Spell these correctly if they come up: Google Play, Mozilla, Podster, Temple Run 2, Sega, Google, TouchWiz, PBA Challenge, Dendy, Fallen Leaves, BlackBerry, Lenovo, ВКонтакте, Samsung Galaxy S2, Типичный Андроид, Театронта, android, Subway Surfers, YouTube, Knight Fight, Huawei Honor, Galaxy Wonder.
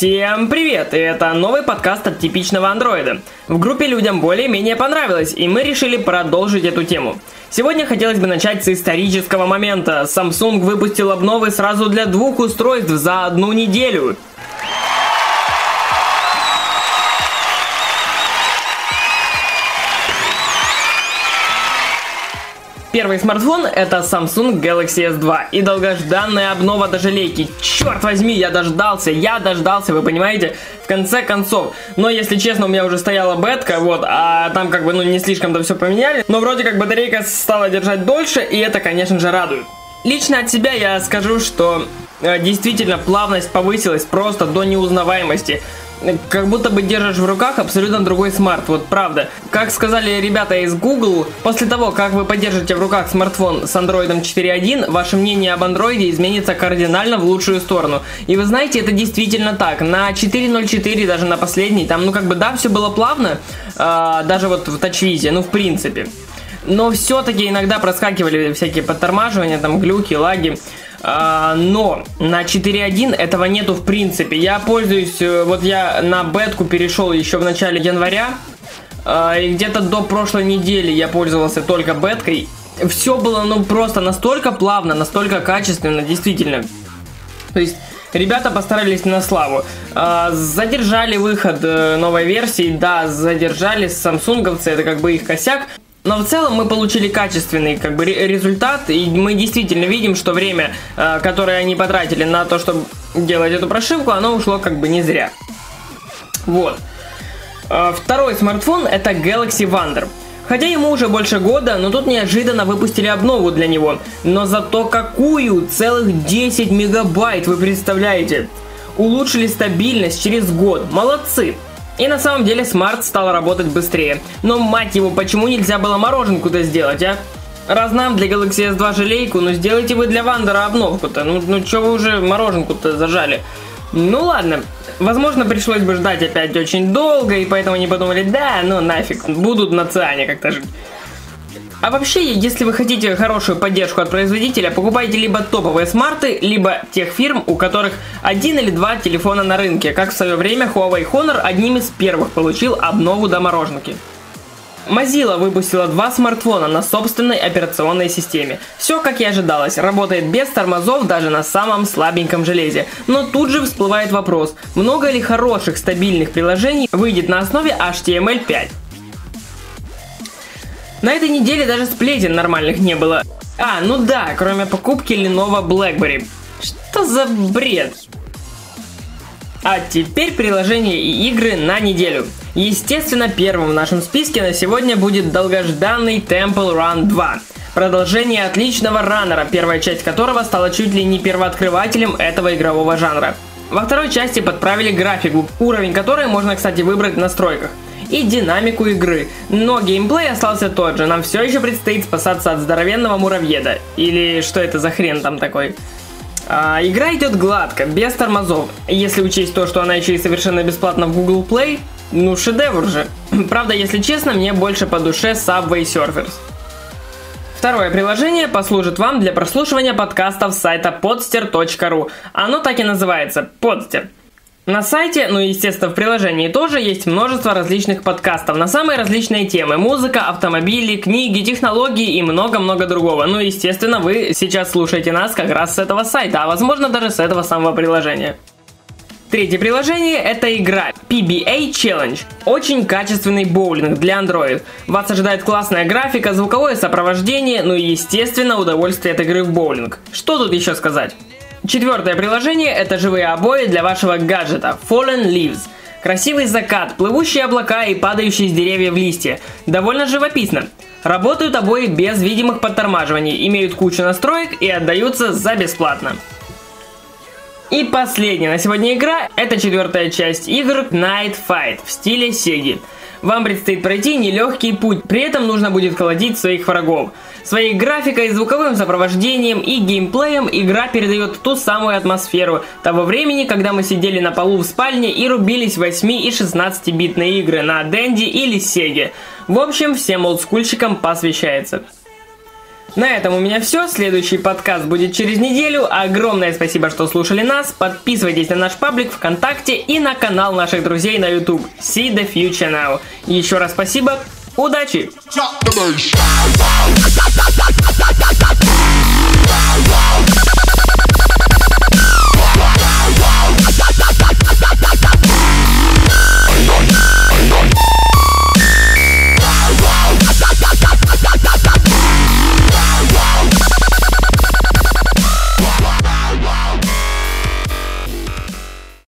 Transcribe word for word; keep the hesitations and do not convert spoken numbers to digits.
Всем привет! И это новый подкаст от Типичного Андроида. В группе людям более-менее понравилось, и мы решили продолжить эту тему. Сегодня хотелось бы начать с исторического момента. Samsung выпустил обновы сразу для двух устройств за одну неделю. Первый смартфон это Samsung Galaxy эс два и долгожданная обнова дожелейки. Черт возьми, я дождался, я дождался, вы понимаете, в конце концов. Но если честно, у меня уже стояла бетка, вот, а там как бы ну не слишком-то все поменяли. Но вроде как батарейка стала держать дольше, и это, конечно же, радует. Лично от себя я скажу, что э, действительно плавность повысилась просто до неузнаваемости. Как будто бы держишь в руках абсолютно другой смарт, вот правда. Как сказали ребята из Google, после того, как вы подержите в руках смартфон с Android четыре точка один, ваше мнение об Android изменится кардинально в лучшую сторону. И вы знаете, это действительно так. На четыре точка ноль четыре, даже на последний, там ну как бы да, все было плавно, э, даже вот в TouchWiz, ну в принципе. Но все-таки иногда проскакивали всякие подтормаживания, там глюки, лаги. Но на четыре точка один этого нету в принципе. Я пользуюсь, вот я на бетку перешел еще в начале января, и где-то до прошлой недели я пользовался только беткой. Все было ну просто настолько плавно, настолько качественно, действительно. То есть ребята постарались на славу. Задержали выход новой версии, да, задержали самсунговцы, это как бы их косяк. Но в целом мы получили качественный как бы результат, и мы действительно видим, что время, которое они потратили на то, чтобы делать эту прошивку, оно ушло как бы не зря. Вот. Второй смартфон это Galaxy Wonder. Хотя ему уже больше года, но тут неожиданно выпустили обнову для него. Но зато какую! Целых десять мегабайт, вы представляете? Улучшили стабильность через год. Молодцы! И на самом деле смарт стал работать быстрее. Но мать его, почему нельзя было мороженку-то сделать, а? Раз нам для Galaxy эс два желейку, ну сделайте вы для Вандера обновку-то. Ну, ну чё вы уже мороженку-то зажали? Ну ладно, возможно пришлось бы ждать опять очень долго, и поэтому они подумали, да, ну нафиг, будут на циане как-то жить. А вообще, если вы хотите хорошую поддержку от производителя, покупайте либо топовые смарты, либо тех фирм, у которых один или два телефона на рынке. Как в свое время Huawei Honor одним из первых получил обнову до мороженки. Mozilla выпустила два смартфона на собственной операционной системе. Все как и ожидалось, работает без тормозов даже на самом слабеньком железе. Но тут же всплывает вопрос, много ли хороших стабильных приложений выйдет на основе эйч ти эм эль пять. На этой неделе даже сплетен нормальных не было. А, ну да, кроме покупки Lenovo BlackBerry. Что за бред? А теперь приложения и игры на неделю. Естественно, первым в нашем списке на сегодня будет долгожданный Temple Run два. Продолжение отличного раннера, первая часть которого стала чуть ли не первооткрывателем этого игрового жанра. Во второй части подправили графику, уровень которой можно, кстати, выбрать в настройках. И динамику игры. Но геймплей остался тот же, нам все еще предстоит спасаться от здоровенного муравьеда. Или что это за хрен там такой? А, игра идет гладко, без тормозов. Если учесть то, что она еще и совершенно бесплатна в Google Play, ну шедевр же. Правда, если честно, мне больше по душе Subway Surfers. Второе приложение послужит вам для прослушивания подкастов с сайта podster точка ру. Оно так и называется – Podster. На сайте, ну и естественно в приложении тоже есть множество различных подкастов на самые различные темы. Музыка, автомобили, книги, технологии и много-много другого. Ну и естественно вы сейчас слушаете нас как раз с этого сайта, а возможно даже с этого самого приложения. Третье приложение это игра пи би эй Challenge. Очень качественный боулинг для Android. Вас ожидает классная графика, звуковое сопровождение, ну и естественно удовольствие от игры в боулинг. Что тут еще сказать? Четвертое приложение – это живые обои для вашего гаджета Fallen Leaves. Красивый закат, плывущие облака и падающие с деревьев листья. Довольно живописно. Работают обои без видимых подтормаживаний, имеют кучу настроек и отдаются за бесплатно. И последняя на сегодня игра – это четвертая часть игр Knight Fight в стиле Sega. Вам предстоит пройти нелегкий путь, при этом нужно будет колотить своих врагов. Своей графикой, звуковым сопровождением и геймплеем игра передает ту самую атмосферу того времени, когда мы сидели на полу в спальне и рубились восьми и шестнадцатибитные игры на Dendy или Sega. В общем, всем олдскульщикам посвящается. На этом у меня все. Следующий подкаст будет через неделю. Огромное спасибо, что слушали нас. Подписывайтесь на наш паблик ВКонтакте и на канал наших друзей на YouTube. See the future now. Еще раз спасибо. Удачи!